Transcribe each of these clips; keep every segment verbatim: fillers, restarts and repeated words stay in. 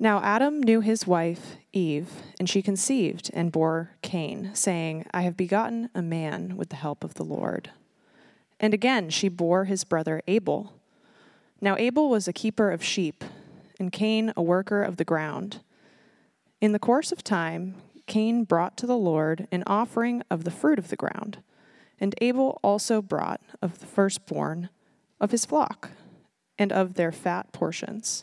Now Adam knew his wife, Eve, and she conceived and bore Cain, saying, I have begotten a man with the help of the Lord. And again she bore his brother Abel. Now Abel was a keeper of sheep, and Cain a worker of the ground. In the course of time, Cain brought to the Lord an offering of the fruit of the ground, and Abel also brought of the firstborn of his flock and of their fat portions.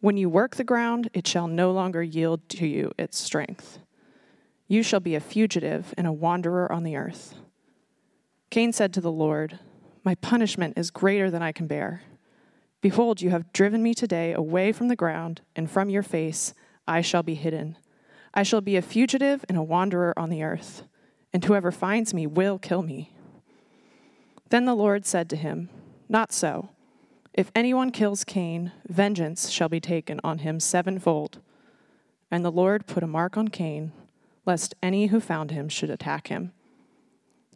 When you work the ground, it shall no longer yield to you its strength. You shall be a fugitive and a wanderer on the earth. Cain said to the Lord, My punishment is greater than I can bear. Behold, you have driven me today away from the ground, and from your face I shall be hidden. I shall be a fugitive and a wanderer on the earth, and whoever finds me will kill me. Then the Lord said to him, Not so. If anyone kills Cain, vengeance shall be taken on him sevenfold. And the Lord put a mark on Cain, lest any who found him should attack him.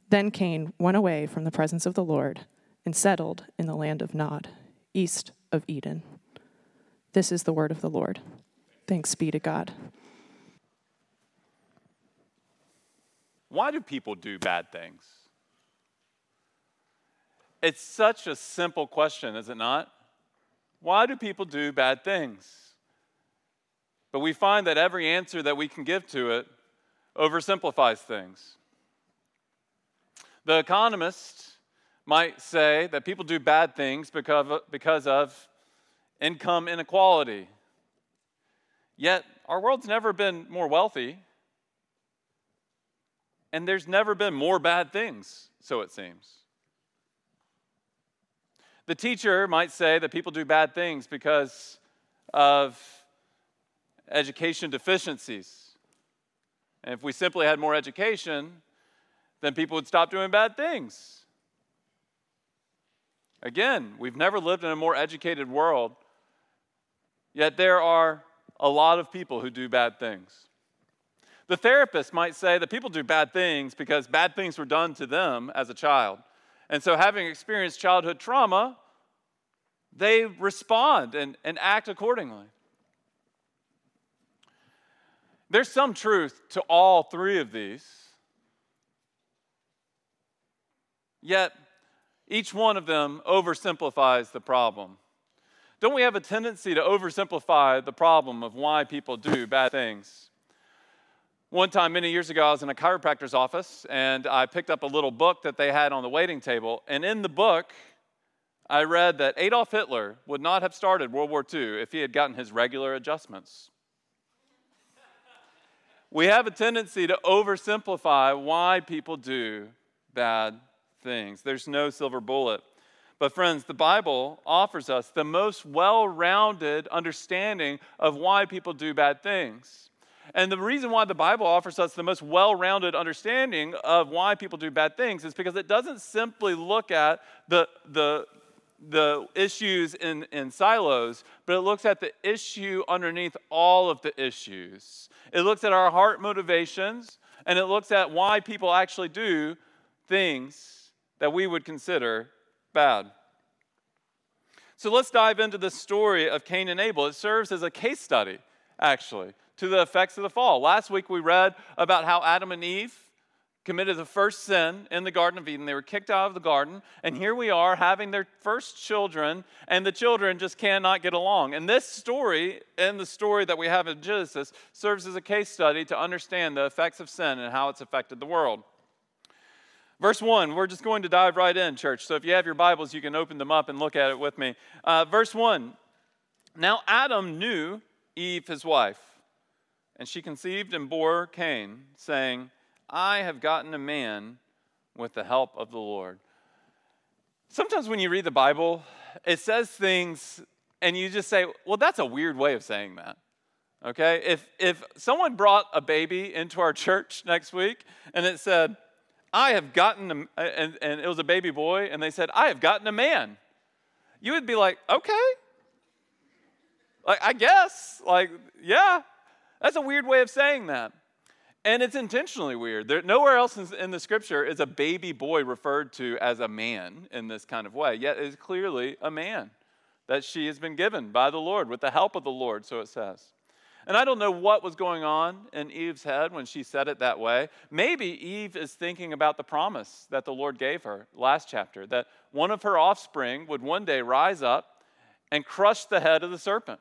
Then Cain went away from the presence of the Lord and settled in the land of Nod, east of Eden. This is the word of the Lord. Thanks be to God. Why do people do bad things? It's such a simple question, is it not? Why do people do bad things? But we find that every answer that we can give to it oversimplifies things. The Economist might say that people do bad things because of, because of income inequality. Yet, our world's never been more wealthy, and there's never been more bad things, so it seems. The teacher might say that people do bad things because of education deficiencies. And if we simply had more education, then people would stop doing bad things. Again, we've never lived in a more educated world, yet there are a lot of people who do bad things. The therapist might say that people do bad things because bad things were done to them as a child. And so having experienced childhood trauma, they respond and, and act accordingly. There's some truth to all three of these, yet each one of them oversimplifies the problem. Don't we have a tendency to oversimplify the problem of why people do bad things? One time, many years ago, I was in a chiropractor's office, and I picked up a little book that they had on the waiting table. And in the book, I read that Adolf Hitler would not have started World War Two if he had gotten his regular adjustments. We have a tendency to oversimplify why people do bad things. Things. There's no silver bullet. But friends, the Bible offers us the most well-rounded understanding of why people do bad things. And the reason why the Bible offers us the most well-rounded understanding of why people do bad things is because it doesn't simply look at the, the, the issues in, in silos, but it looks at the issue underneath all of the issues. It looks at our heart motivations, and it looks at why people actually do things that we would consider bad. So let's dive into the story of Cain and Abel. It serves as a case study, actually, to the effects of the fall. Last week we read about how Adam and Eve committed the first sin in the Garden of Eden. They were kicked out of the garden, and here we are having their first children, and the children just cannot get along. And this story, and the story that we have in Genesis, serves as a case study to understand the effects of sin and how it's affected the world. Verse one, we're just going to dive right in, church. So if you have your Bibles, you can open them up and look at it with me. Uh, verse one, now Adam knew Eve, his wife, and she conceived and bore Cain, saying, I have gotten a man with the help of the Lord. Sometimes when you read the Bible, it says things and you just say, well, that's a weird way of saying that, okay? If if someone brought a baby into our church next week and it said, I have gotten, a, and, and it was a baby boy, and they said, I have gotten a man, you would be like, okay, like I guess, like, yeah, that's a weird way of saying that. And it's intentionally weird. There, nowhere else in the scripture is a baby boy referred to as a man in this kind of way, yet it is clearly a man that she has been given by the Lord, with the help of the Lord, so it says. And I don't know what was going on in Eve's head when she said it that way. Maybe Eve is thinking about the promise that the Lord gave her last chapter, that one of her offspring would one day rise up and crush the head of the serpent.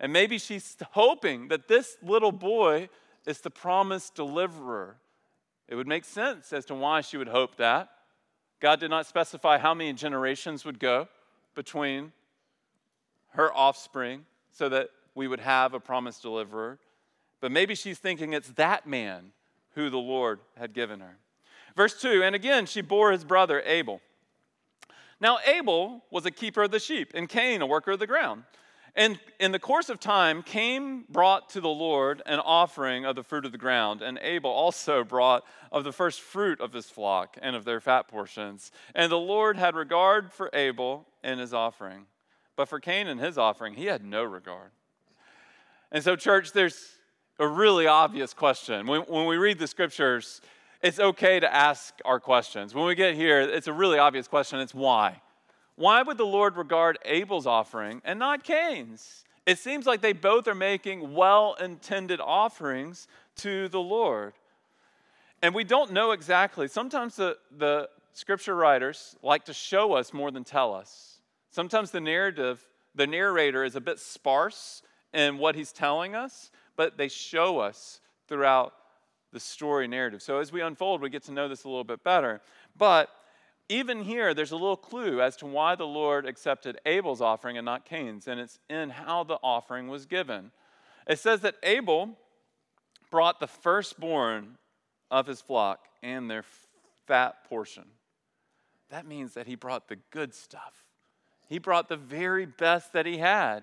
And maybe she's hoping that this little boy is the promised deliverer. It would make sense as to why she would hope that. God did not specify how many generations would go between her offspring so that we would have a promised deliverer. But maybe she's thinking it's that man who the Lord had given her. Verse two, and again she bore his brother Abel. Now Abel was a keeper of the sheep, and Cain a worker of the ground. And in the course of time, Cain brought to the Lord an offering of the fruit of the ground, and Abel also brought of the first fruit of his flock and of their fat portions. And the Lord had regard for Abel and his offering, but for Cain and his offering, he had no regard. And so, church, there's a really obvious question. When, when we read the scriptures, it's okay to ask our questions. When we get here, it's a really obvious question. It's why? Why would the Lord regard Abel's offering and not Cain's? It seems like they both are making well-intended offerings to the Lord. And we don't know exactly. Sometimes the, the scripture writers like to show us more than tell us. Sometimes the narrative, the narrator is a bit sparse in what he's telling us, but they show us throughout the story narrative. So as we unfold, we get to know this a little bit better. But even here, there's a little clue as to why the Lord accepted Abel's offering and not Cain's, and it's in how the offering was given. It says that Abel brought the firstborn of his flock and their fat portion. That means that he brought the good stuff. He brought the very best that he had.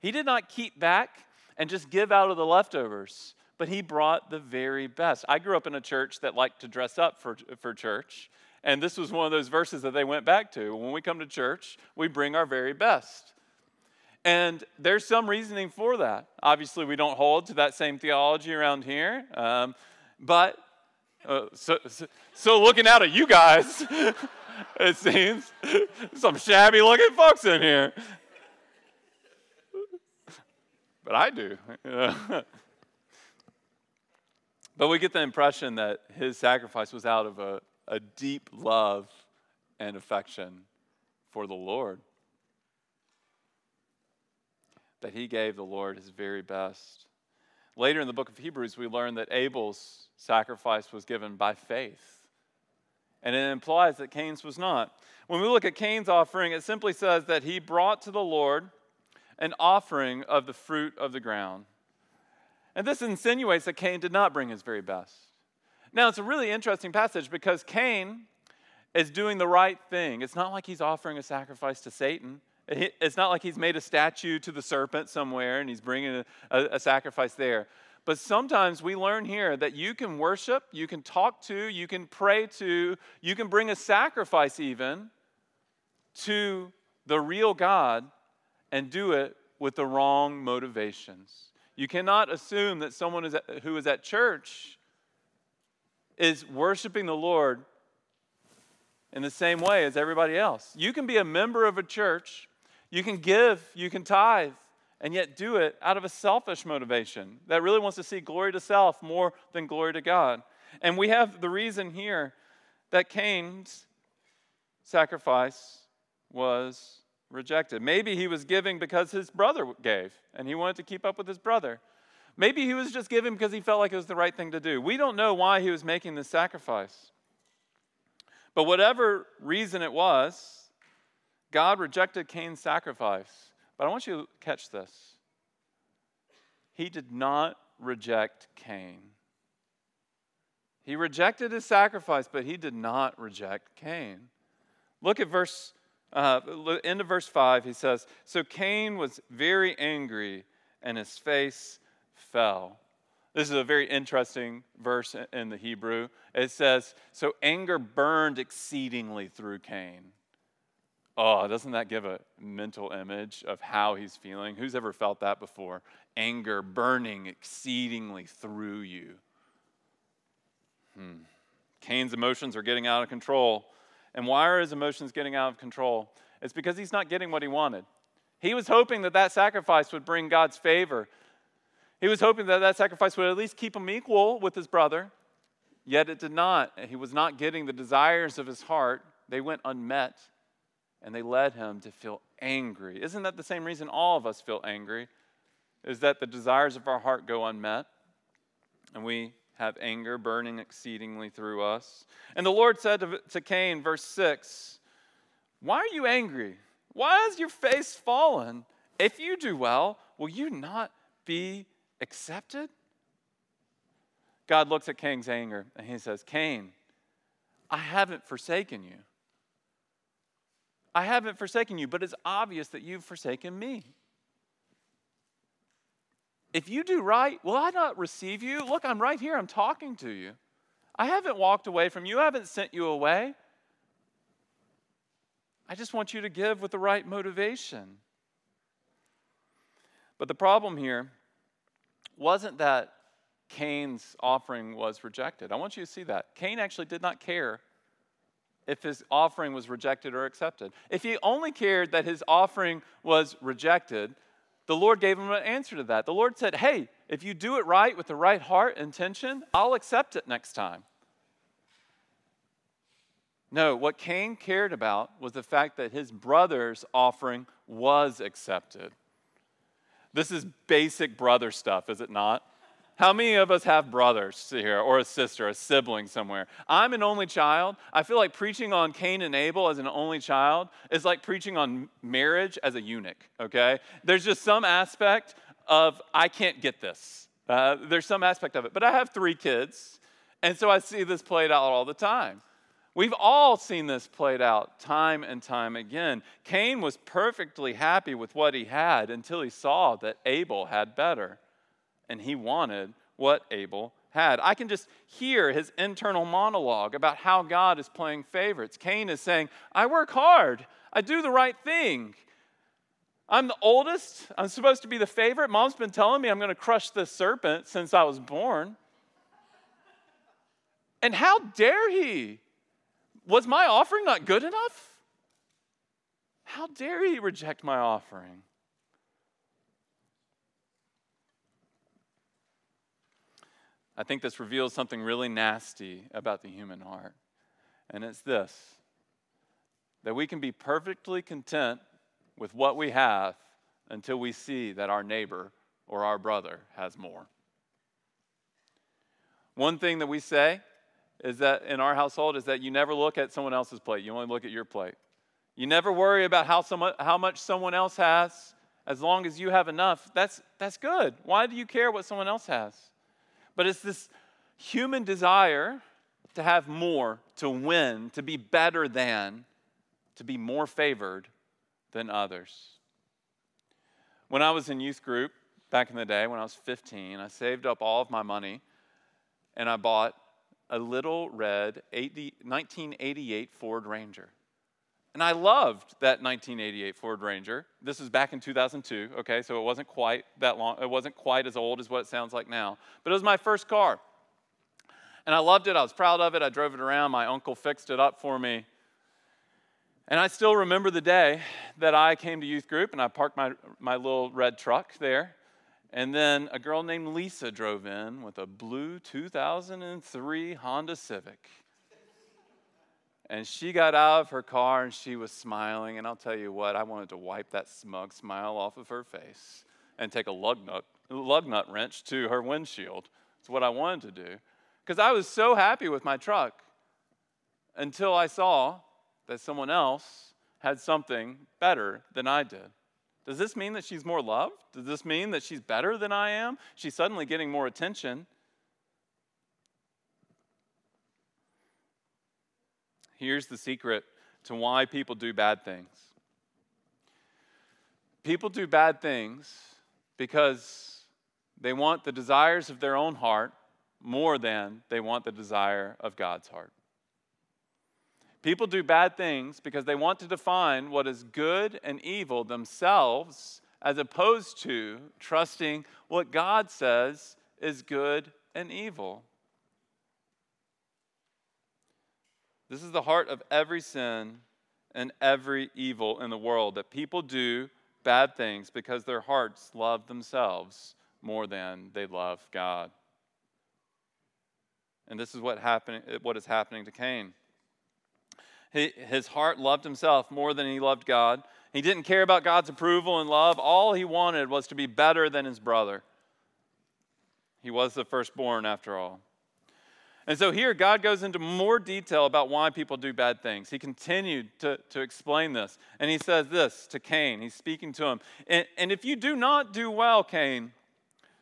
He did not keep back and just give out of the leftovers, but he brought the very best. I grew up in a church that liked to dress up for, for church. And this was one of those verses that they went back to. When we come to church, we bring our very best. And there's some reasoning for that. Obviously, we don't hold to that same theology around here. Um, but, uh, so, so, so looking out at you guys, it seems, some shabby-looking folks in here. But I do. You know. But we get the impression that his sacrifice was out of a a deep love and affection for the Lord, that he gave the Lord his very best. Later in the book of Hebrews, we learn that Abel's sacrifice was given by faith, and it implies that Cain's was not. When we look at Cain's offering, it simply says that he brought to the Lord an offering of the fruit of the ground. And this insinuates that Cain did not bring his very best. Now, it's a really interesting passage because Cain is doing the right thing. It's not like he's offering a sacrifice to Satan. It's not like he's made a statue to the serpent somewhere and he's bringing a, a, a sacrifice there. But sometimes we learn here that you can worship, you can talk to, you can pray to, you can bring a sacrifice even to the real God and do it with the wrong motivations. You cannot assume that someone is at, who is at church is worshiping the Lord in the same way as everybody else. You can be a member of a church, you can give, you can tithe, and yet do it out of a selfish motivation that really wants to see glory to self more than glory to God. And we have the reason here that Cain's sacrifice was rejected. Maybe he was giving because his brother gave, and he wanted to keep up with his brother. Maybe he was just giving because he felt like it was the right thing to do. We don't know why he was making this sacrifice. But whatever reason it was, God rejected Cain's sacrifice. But I want you to catch this. He did not reject Cain. He rejected his sacrifice, but he did not reject Cain. Look at verse, uh, end of verse five, he says, "So Cain was very angry, and his face fell." This is a very interesting verse in the Hebrew. It says, "So anger burned exceedingly through Cain." Oh, doesn't that give a mental image of how he's feeling? Who's ever felt that before? Anger burning exceedingly through you. Hmm. Cain's emotions are getting out of control. And why are his emotions getting out of control? It's because he's not getting what he wanted. He was hoping that that sacrifice would bring God's favor. He was hoping that that sacrifice would at least keep him equal with his brother. Yet it did not. He was not getting the desires of his heart. They went unmet. And they led him to feel angry. Isn't that the same reason all of us feel angry? Is that the desires of our heart go unmet, and we have anger burning exceedingly through us. And the Lord said to, to Cain, verse six, "Why are you angry? Why is your face fallen? If you do well, will you not be accepted?" God looks at Cain's anger, and he says, "Cain, I haven't forsaken you. I haven't forsaken you, but it's obvious that you've forsaken me. If you do right, will I not receive you? Look, I'm right here. I'm talking to you. I haven't walked away from you. I haven't sent you away. I just want you to give with the right motivation." But the problem here wasn't that Cain's offering was rejected. I want you to see that. Cain actually did not care if his offering was rejected or accepted. If he only cared that his offering was rejected, the Lord gave him an answer to that. The Lord said, "Hey, if you do it right with the right heart intention, I'll accept it next time." No, what Cain cared about was the fact that his brother's offering was accepted. This is basic brother stuff, is it not? How many of us have brothers here, or a sister, a sibling somewhere? I'm an only child. I feel like preaching on Cain and Abel as an only child is like preaching on marriage as a eunuch, okay? There's just some aspect of, I can't get this. Uh, there's some aspect of it. But I have three kids, and so I see this played out all the time. We've all seen this played out time and time again. Cain was perfectly happy with what he had until he saw that Abel had better. And he wanted what Abel had. I can just hear his internal monologue about how God is playing favorites. Cain is saying, "I work hard. I do the right thing. I'm the oldest. I'm supposed to be the favorite. Mom's been telling me I'm going to crush this serpent since I was born. And how dare he? Was my offering not good enough? How dare he reject my offering?" I think this reveals something really nasty about the human heart. And it's this, that we can be perfectly content with what we have until we see that our neighbor or our brother has more. One thing that we say is that in our household is that you never look at someone else's plate. You only look at your plate. You never worry about how someone, how much someone else has. As long as you have enough, that's, that's good. Why do you care what someone else has? But it's this human desire to have more, to win, to be better than, to be more favored than others. When I was in youth group back in the day, when I was fifteen, I saved up all of my money and I bought a little red nineteen eighty-eight Ford Ranger. And I loved that nineteen eighty-eight Ford Ranger. This was back in two thousand two, okay, so it wasn't quite that long. It wasn't quite as old as what it sounds like now. But it was my first car. And I loved it. I was proud of it. I drove it around. My uncle fixed it up for me. And I still remember the day that I came to youth group and I parked my, my little red truck there. And then a girl named Lisa drove in with a blue two thousand three Honda Civic. And she got out of her car and she was smiling. And I'll tell you what, I wanted to wipe that smug smile off of her face and take a lug nut, lug nut wrench to her windshield. That's what I wanted to do. Because I was so happy with my truck until I saw that someone else had something better than I did. Does this mean that she's more loved? Does this mean that she's better than I am? She's suddenly getting more attention. Here's the secret to why people do bad things. People do bad things because they want the desires of their own heart more than they want the desire of God's heart. People do bad things because they want to define what is good and evil themselves as opposed to trusting what God says is good and evil. This is the heart of every sin and every evil in the world, that people do bad things because their hearts love themselves more than they love God. And this is what happen, what is happening to Cain. He, his heart loved himself more than he loved God. He didn't care about God's approval and love. All he wanted was to be better than his brother. He was the firstborn after all. And so here God goes into more detail about why people do bad things. He continued to, to explain this. And he says this to Cain. He's speaking to him. And, and if you do not do well, Cain,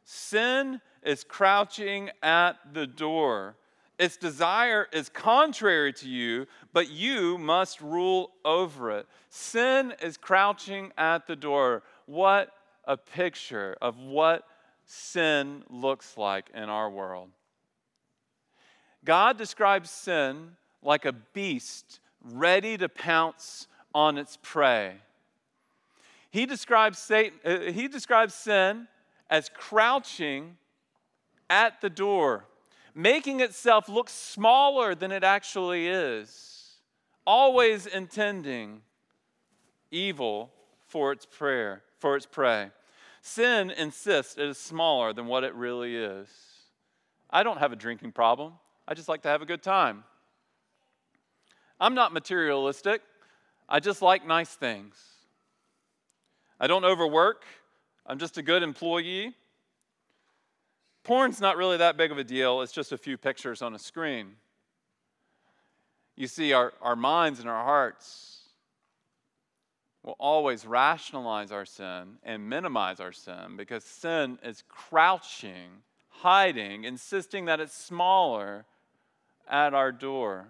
sin is crouching at the door. Its desire is contrary to you, but you must rule over it. Sin is crouching at the door. What a picture of what sin looks like in our world. God describes sin like a beast ready to pounce on its prey. He describes Satan, he describes sin as crouching at the door, making itself look smaller than it actually is, always intending evil for its prayer, for its prey. Sin insists it is smaller than what it really is. I don't have a drinking problem. I just like to have a good time. I'm not materialistic. I just like nice things. I don't overwork. I'm just a good employee. Porn's not really that big of a deal. It's just a few pictures on a screen. You see, our, our minds and our hearts will always rationalize our sin and minimize our sin because sin is crouching, hiding, insisting that it's smaller at our door.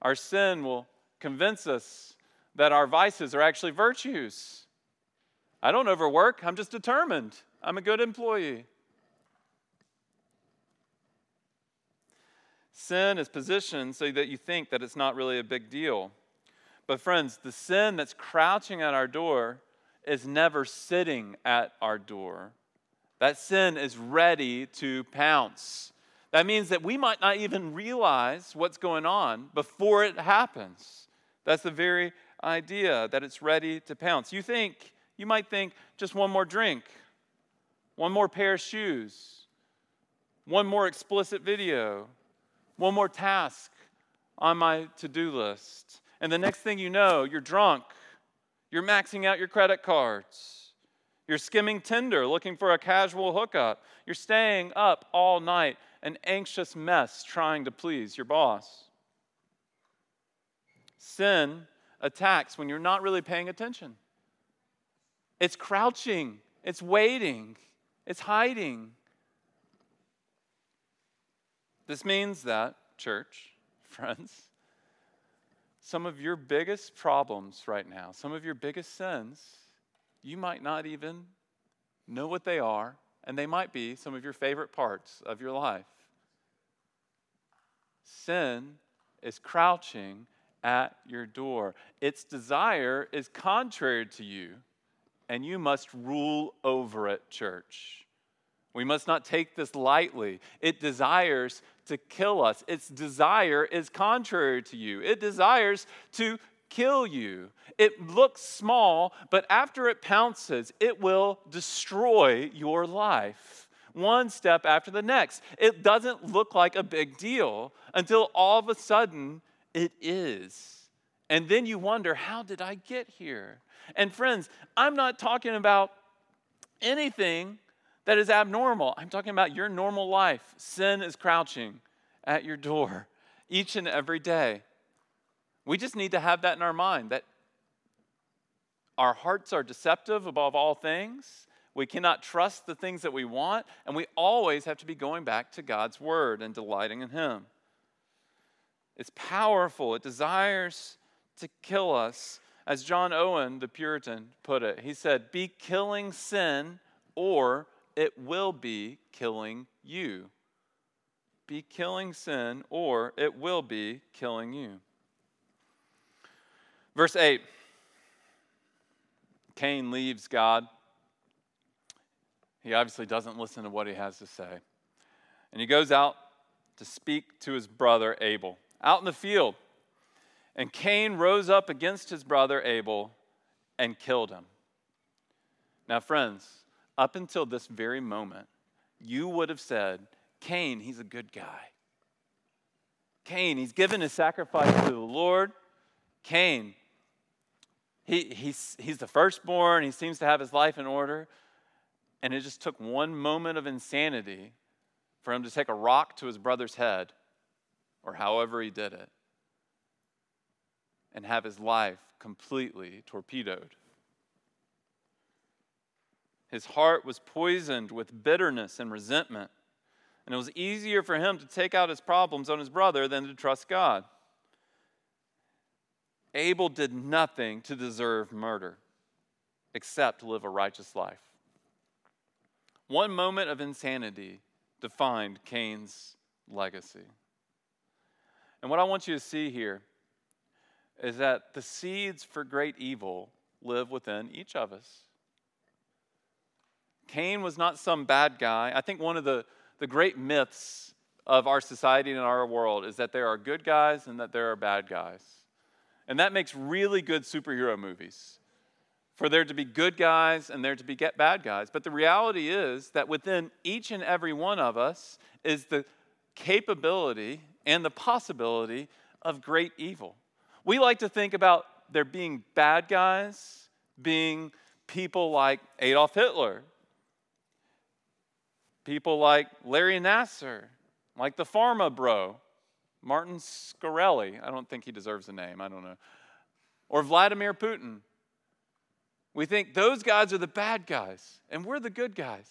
Our sin will convince us that our vices are actually virtues. I don't overwork. I'm just determined. I'm a good employee. Sin is positioned so that you think that it's not really a big deal. But friends, the sin that's crouching at our door is never sitting at our door. That sin is ready to pounce. That means that we might not even realize what's going on before it happens. That's the very idea, that it's ready to pounce. You think... You might think, just one more drink, one more pair of shoes, one more explicit video, one more task on my to-do list. And the next thing you know, you're drunk. You're maxing out your credit cards. You're skimming Tinder looking for a casual hookup. You're staying up all night, an anxious mess trying to please your boss. Sin attacks when you're not really paying attention. It's crouching, it's waiting, it's hiding. This means that, church, friends, some of your biggest problems right now, some of your biggest sins, you might not even know what they are, and they might be some of your favorite parts of your life. Sin is crouching at your door. Its desire is contrary to you. And you must rule over it, church. We must not take this lightly. It desires to kill us. Its desire is contrary to you. It desires to kill you. It looks small, but after it pounces, it will destroy your life. One step after the next. It doesn't look like a big deal until all of a sudden it is. And then you wonder, how did I get here? And friends, I'm not talking about anything that is abnormal. I'm talking about your normal life. Sin is crouching at your door each and every day. We just need to have that in our mind, that our hearts are deceptive above all things. We cannot trust the things that we want, and we always have to be going back to God's word and delighting in him. It's powerful. It desires to kill us. As John Owen, the Puritan, put it, he said, be killing sin or it will be killing you. Be killing sin or it will be killing you. Verse eight, Cain leaves God. He obviously doesn't listen to what he has to say. And he goes out to speak to his brother Abel out in the field. And Cain rose up against his brother Abel and killed him. Now, friends, up until this very moment, you would have said, Cain, he's a good guy. Cain, he's given his sacrifice to the Lord. Cain, he, he's, he's the firstborn. He seems to have his life in order. And it just took one moment of insanity for him to take a rock to his brother's head, or however he did it, and have his life completely torpedoed. His heart was poisoned with bitterness and resentment, and it was easier for him to take out his problems on his brother than to trust God. Abel did nothing to deserve murder except live a righteous life. One moment of insanity defined Cain's legacy. And what I want you to see here is that the seeds for great evil live within each of us. Cain was not some bad guy. I think one of the, the great myths of our society and our world is that there are good guys and that there are bad guys. And that makes really good superhero movies, for there to be good guys and there to be bad guys. But the reality is that within each and every one of us is the capability and the possibility of great evil. We like to think about there being bad guys, being people like Adolf Hitler, people like Larry Nassar, like the pharma bro, Martin Scarelli. I don't think he deserves a name, I don't know. Or Vladimir Putin. We think those guys are the bad guys, and we're the good guys.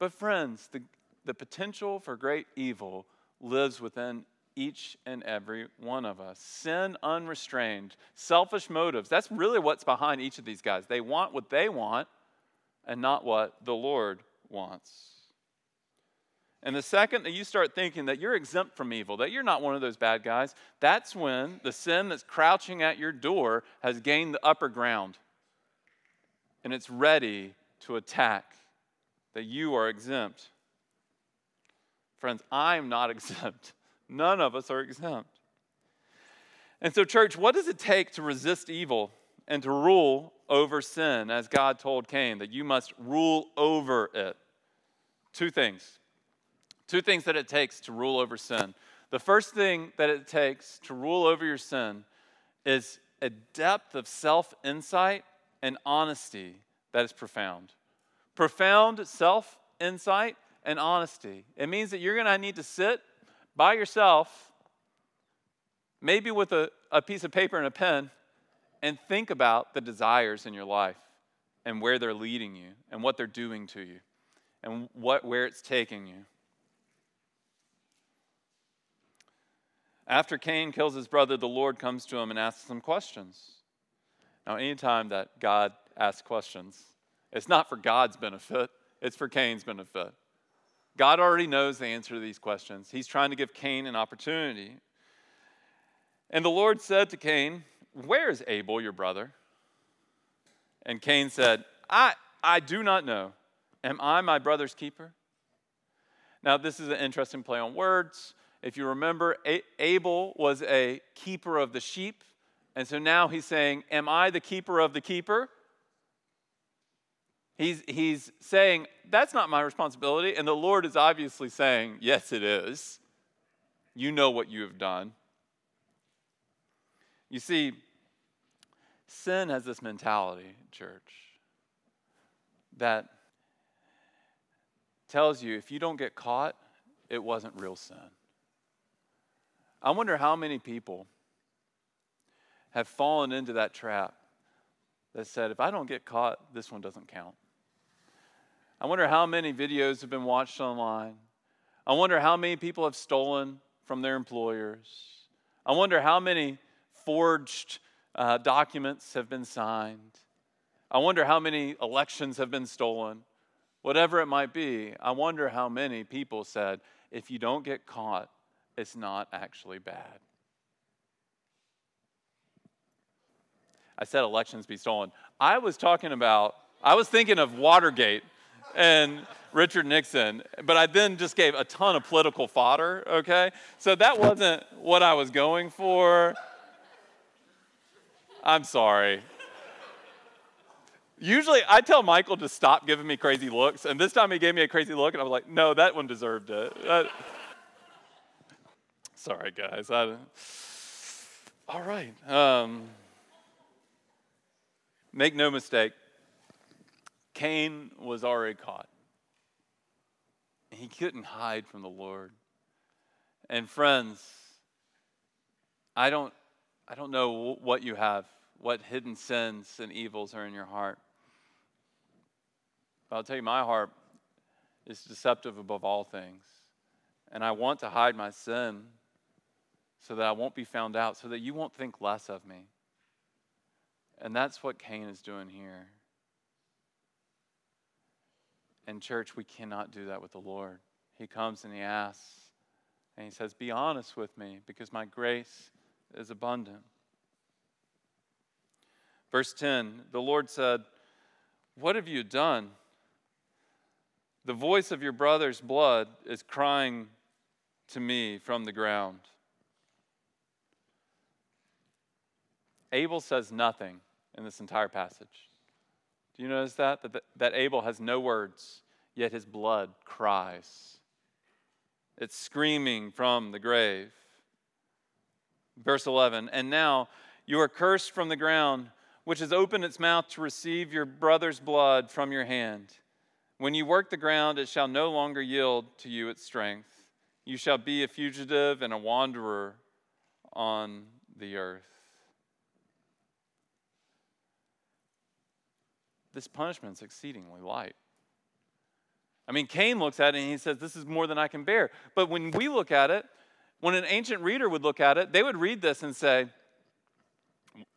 But friends, the, the potential for great evil lives within each and every one of us. Sin unrestrained, selfish motives. That's really what's behind each of these guys. They want what they want and not what the Lord wants. And the second that you start thinking that you're exempt from evil, that you're not one of those bad guys, that's when the sin that's crouching at your door has gained the upper ground. And it's ready to attack, that you are exempt. Friends, I'm not exempt. None of us are exempt. And so, church, what does it take to resist evil and to rule over sin, as God told Cain, that you must rule over it? Two things. Two things that it takes to rule over sin. The first thing that it takes to rule over your sin is a depth of self-insight and honesty that is profound. Profound self-insight and honesty. It means that you're going to need to sit by yourself, maybe with a, a piece of paper and a pen, and think about the desires in your life and where they're leading you and what they're doing to you and what where it's taking you. After Cain kills his brother, the Lord comes to him and asks him questions. Now, anytime that God asks questions, it's not for God's benefit, it's for Cain's benefit. God already knows the answer to these questions. He's trying to give Cain an opportunity. And the Lord said to Cain, where is Abel, your brother? And Cain said, I, I do not know. Am I my brother's keeper? Now, this is an interesting play on words. If you remember, Abel was a keeper of the sheep, And so now he's saying, am I the keeper of the keeper? He's, he's saying, that's not my responsibility. And the Lord is obviously saying, yes, it is. You know what you have done. You see, sin has this mentality, church, that tells you if you don't get caught, it wasn't real sin. I wonder how many people have fallen into that trap that said, if I don't get caught, this one doesn't count. I wonder how many videos have been watched online. I wonder how many people have stolen from their employers. I wonder how many forged uh, documents have been signed. I wonder how many elections have been stolen. Whatever it might be, I wonder how many people said, if you don't get caught, it's not actually bad. I said elections be stolen. I was talking about, I was thinking of Watergate and Richard Nixon, but I then just gave a ton of political fodder, okay? So that wasn't what I was going for. I'm sorry. Usually, I tell Michael to stop giving me crazy looks, and this time he gave me a crazy look, and I was like, no, that one deserved it. I... Sorry, guys. I... All right. Um... Make no mistake, Cain was already caught. He couldn't hide from the Lord. And friends, I don't, I don't know what you have, what hidden sins and evils are in your heart. But I'll tell you, my heart is deceptive above all things. And I want to hide my sin so that I won't be found out, so that you won't think less of me. And that's what Cain is doing here. And church, we cannot do that with the Lord. He comes and he asks, and he says, be honest with me, because my grace is abundant. Verse ten, the Lord said, what have you done? The voice of your brother's blood is crying to me from the ground. Abel says nothing in this entire passage. Do you notice that? That, that Abel has no words, yet his blood cries. It's screaming from the grave. Verse eleven, and now you are cursed from the ground, which has opened its mouth to receive your brother's blood from your hand. When you work the ground, it shall no longer yield to you its strength. You shall be a fugitive and a wanderer on the earth. This punishment's exceedingly light. I mean, Cain looks at it and he says, this is more than I can bear. But when we look at it, when an ancient reader would look at it, they would read this and say,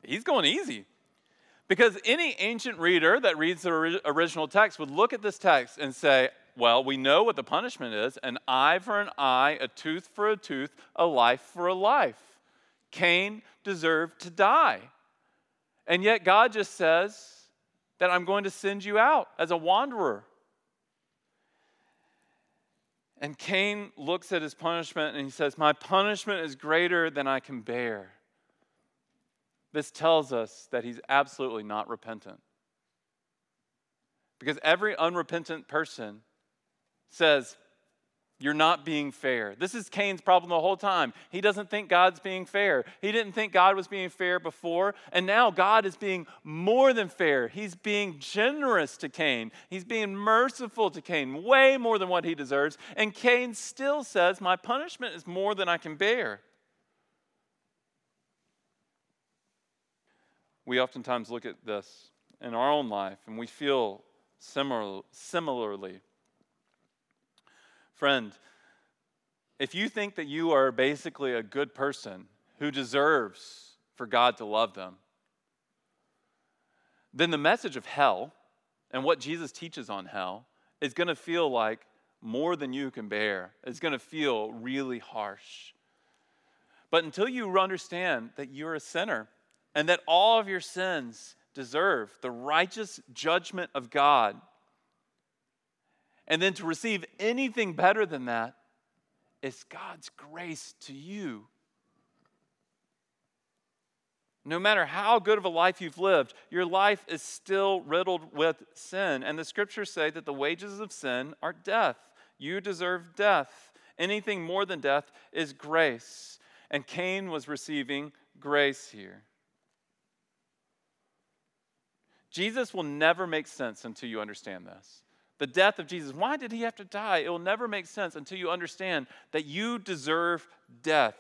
he's going easy. Because any ancient reader that reads the ori- original text would look at this text and say, well, we know what the punishment is, an eye for an eye, a tooth for a tooth, a life for a life. Cain deserved to die. And yet God just says, that I'm going to send you out as a wanderer. And Cain looks at his punishment and he says, my punishment is greater than I can bear. This tells us that he's absolutely not repentant. Because every unrepentant person says, you're not being fair. This is Cain's problem the whole time. He doesn't think God's being fair. He didn't think God was being fair before, and now God is being more than fair. He's being generous to Cain. He's being merciful to Cain, way more than what he deserves. And Cain still says, my punishment is more than I can bear. We oftentimes look at this in our own life, and we feel similar, similarly. Friend, if you think that you are basically a good person who deserves for God to love them, then the message of hell and what Jesus teaches on hell is going to feel like more than you can bear. It's going to feel really harsh. But until you understand that you're a sinner and that all of your sins deserve the righteous judgment of God, and then to receive anything better than that is God's grace to you. No matter how good of a life you've lived, your life is still riddled with sin. And the scriptures say that the wages of sin are death. You deserve death. Anything more than death is grace. And Cain was receiving grace here. Jesus will never make sense until you understand this. The death of Jesus, why did he have to die? It will never make sense until you understand that you deserve death.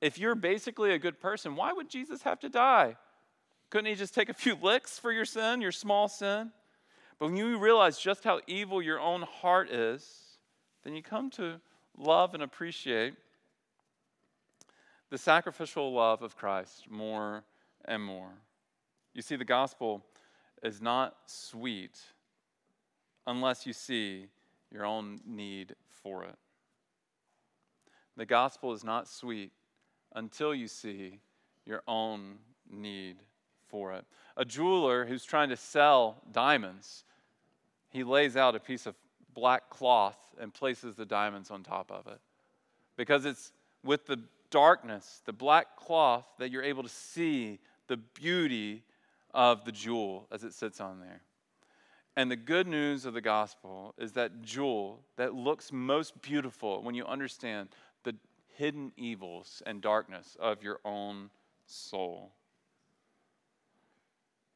If you're basically a good person, why would Jesus have to die? Couldn't he just take a few licks for your sin, your small sin? But when you realize just how evil your own heart is, then you come to love and appreciate the sacrificial love of Christ more and more. You see, the gospel is not sweet unless you see your own need for it. The gospel is not sweet until you see your own need for it. A jeweler who's trying to sell diamonds, he lays out a piece of black cloth and places the diamonds on top of it. Because it's with the darkness, the black cloth, that you're able to see the beauty of the jewel as it sits on there. And the good news of the gospel is that jewel that looks most beautiful when you understand the hidden evils and darkness of your own soul.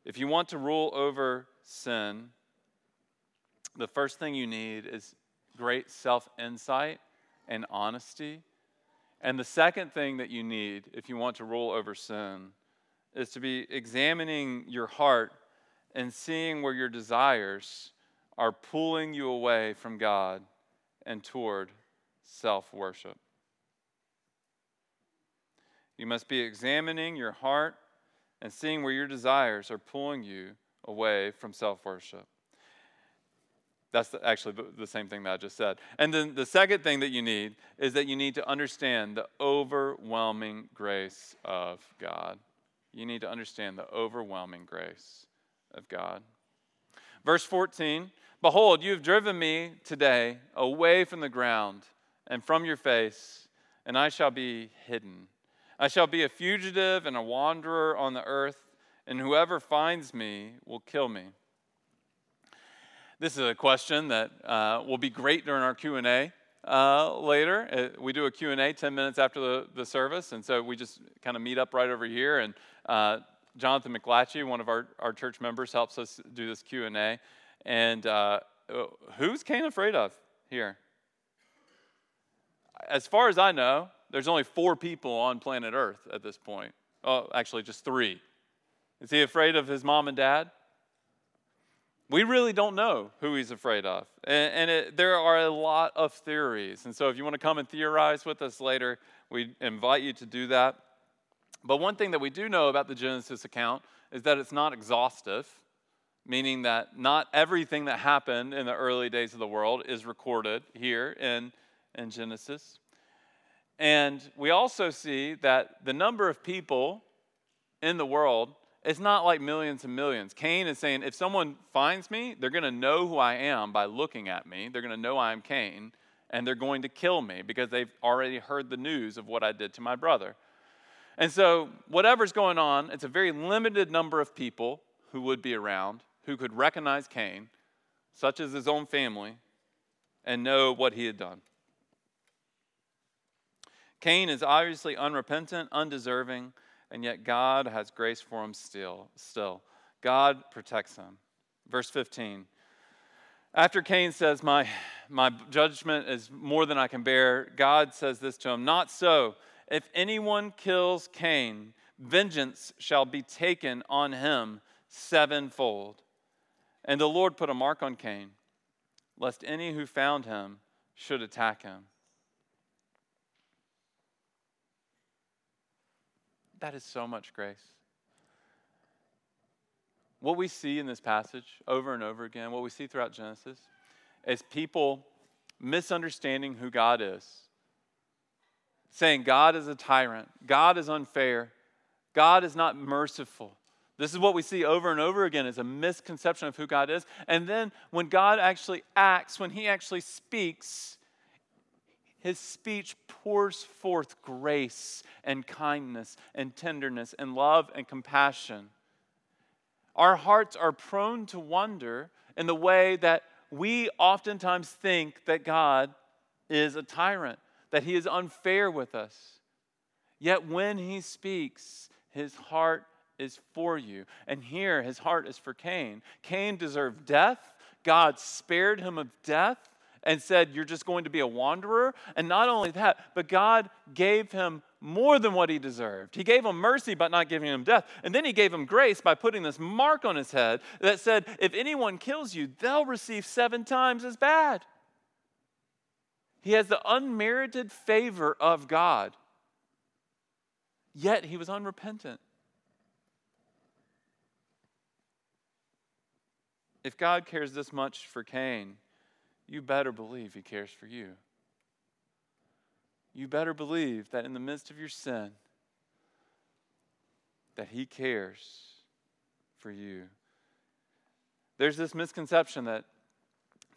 If you want to rule over sin, the first thing you need is great self-insight and honesty. And the second thing that you need if you want to rule over sin is to be examining your heart and seeing where your desires are pulling you away from God and toward self-worship. You must be examining your heart and seeing where your desires are pulling you away from self-worship. That's actually the same thing that I just said. And then the second thing that you need is that you need to understand the overwhelming grace of God. You need to understand the overwhelming grace of God. Verse fourteen, behold, you have driven me today away from the ground and from your face, and I shall be hidden. I shall be a fugitive and a wanderer on the earth, and whoever finds me will kill me. This is a question that uh, will be great during our Q and A uh, later. Uh, we do a Q and A ten minutes after the, the service, and so we just kind of meet up right over here. And uh, Jonathan McClatchy, one of our, our church members, helps us do this Q and A. And uh, who's Cain afraid of here? As far as I know, there's only four people on planet Earth at this point. Oh, actually, just three. Is he afraid of his mom and dad? We really don't know who he's afraid of. And, and it, there are a lot of theories. And so if you want to come and theorize with us later, we invite you to do that. But one thing that we do know about the Genesis account is that it's not exhaustive, meaning that not everything that happened in the early days of the world is recorded here in, in Genesis. And we also see that the number of people in the world, it's not like millions and millions. Cain is saying, if someone finds me, they're going to know who I am by looking at me. They're going to know I'm Cain, and they're going to kill me because they've already heard the news of what I did to my brother. And so whatever's going on, it's a very limited number of people who would be around, who could recognize Cain, such as his own family, and know what he had done. Cain is obviously unrepentant, undeserving, and yet God has grace for him still. Still, God protects him. Verse fifteen. After Cain says, my, my judgment is more than I can bear, God says this to him, not so. If anyone kills Cain, vengeance shall be taken on him sevenfold. And the Lord put a mark on Cain, lest any who found him should attack him. That is so much grace. What we see in this passage over and over again, what we see throughout Genesis, is people misunderstanding who God is. Saying God is a tyrant. God is unfair. God is not merciful. This is what we see over and over again is a misconception of who God is. And then when God actually acts, when he actually speaks, his speech pours forth grace and kindness and tenderness and love and compassion. Our hearts are prone to wonder in the way that we oftentimes think that God is a tyrant, that he is unfair with us. Yet when he speaks, his heart is for you. And here, his heart is for Cain. Cain deserved death. God spared him of death and said, you're just going to be a wanderer. And not only that, but God gave him more than what he deserved. He gave him mercy by not giving him death. And then he gave him grace by putting this mark on his head that said, if anyone kills you, they'll receive seven times as bad. He has the unmerited favor of God. Yet he was unrepentant. If God cares this much for Cain, you better believe he cares for you. You better believe that in the midst of your sin, that he cares for you. There's this misconception that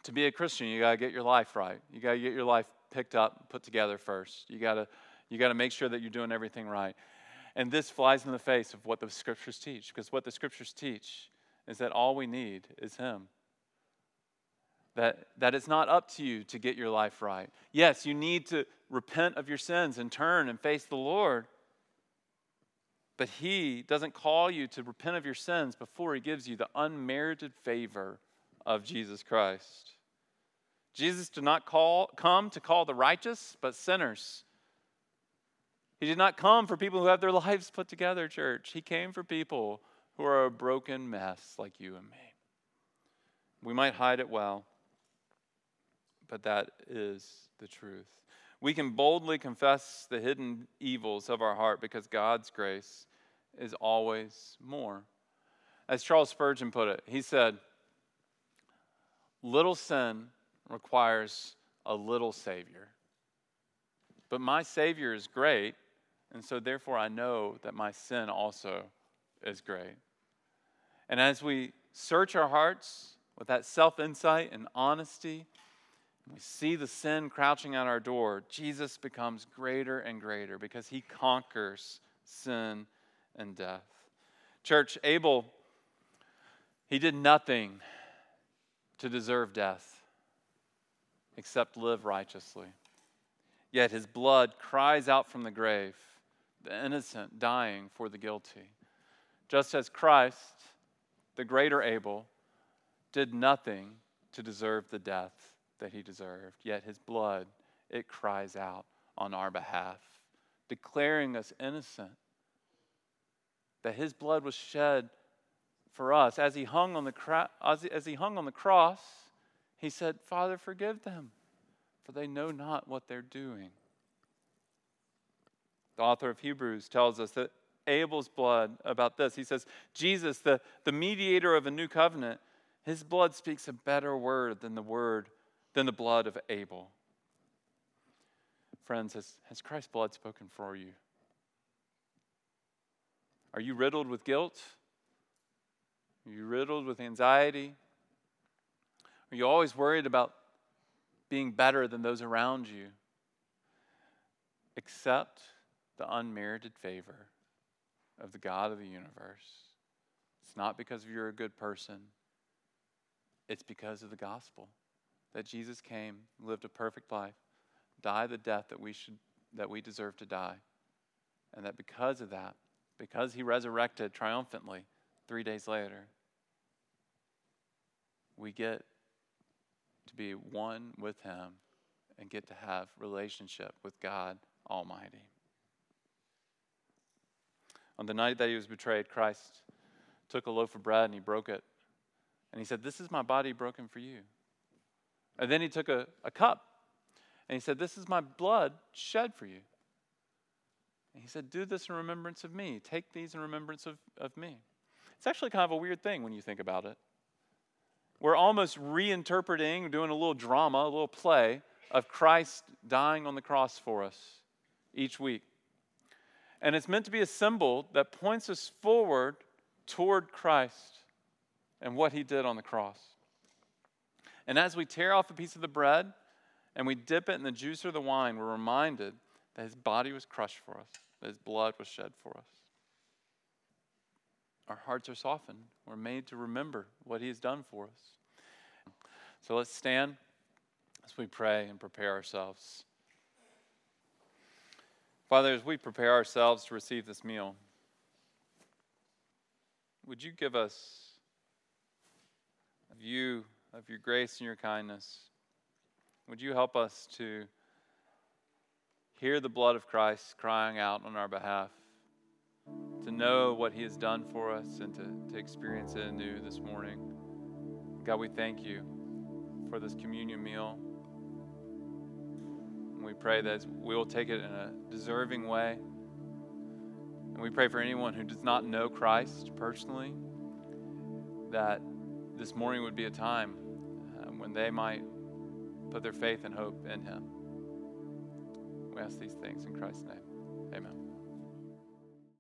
to be a Christian, you got to get your life right. You got to get your life picked up, put together first. You got to you got to make sure that you're doing everything right. And this flies in the face of what the scriptures teach, because what the scriptures teach is that all we need is him. That, that it's not up to you to get your life right. Yes, you need to repent of your sins and turn and face the Lord. But he doesn't call you to repent of your sins before he gives you the unmerited favor of Jesus Christ. Jesus did not call, come to call the righteous, but sinners. He did not come for people who have their lives put together, church. He came for people who are a broken mess like you and me. We might hide it well, but that is the truth. We can boldly confess the hidden evils of our heart because God's grace is always more. As Charles Spurgeon put it, he said, little sin requires a little Savior. But my Savior is great, and so therefore I know that my sin also is great. And as we search our hearts with that self-insight and honesty, we see the sin crouching at our door. Jesus becomes greater and greater because he conquers sin and death. Church, Abel, he did nothing to deserve death except live righteously. Yet his blood cries out from the grave, the innocent dying for the guilty. Just as Christ, the greater Abel, did nothing to deserve the death that he deserved. Yet his blood, it cries out on our behalf, declaring us innocent. That his blood was shed for us, as he hung on the cro- as he hung on the cross, he said, "Father, forgive them, for they know not what they're doing." The author of Hebrews tells us that Abel's blood about this. He says, Jesus, the, the mediator of a new covenant, his blood speaks a better word than the word than the blood of Abel. Friends, has, has Christ's blood spoken for you? Are you riddled with guilt? Are you riddled with anxiety? Are you always worried about being better than those around you? Accept the unmerited favor of the God of the universe. It's not because you're a good person. It's because of the gospel that Jesus came, lived a perfect life, died the death that we should that we deserve to die. And that because of that, because he resurrected triumphantly, three days later, we get to be one with him and get to have relationship with God Almighty. On the night that he was betrayed, Christ took a loaf of bread and he broke it. And he said, "This is my body broken for you." And then he took a, a cup and he said, "This is my blood shed for you." And he said, "Do this in remembrance of me. Take these in remembrance of, of me." It's actually kind of a weird thing when you think about it. We're almost reinterpreting, doing a little drama, a little play of Christ dying on the cross for us each week. And it's meant to be a symbol that points us forward toward Christ and what he did on the cross. And as we tear off a piece of the bread and we dip it in the juice or the wine, we're reminded that his body was crushed for us, that his blood was shed for us. Our hearts are softened. We're made to remember what he has done for us. So let's stand as we pray and prepare ourselves. Father, as we prepare ourselves to receive this meal, would you give us a view of your grace and your kindness? Would you help us to hear the blood of Christ crying out on our behalf, to know what he has done for us and to, to experience it anew this morning. God, we thank you for this communion meal. And we pray that we will take it in a deserving way. And we pray for anyone who does not know Christ personally, that this morning would be a time um, when they might put their faith and hope in him. We ask these things in Christ's name. Amen.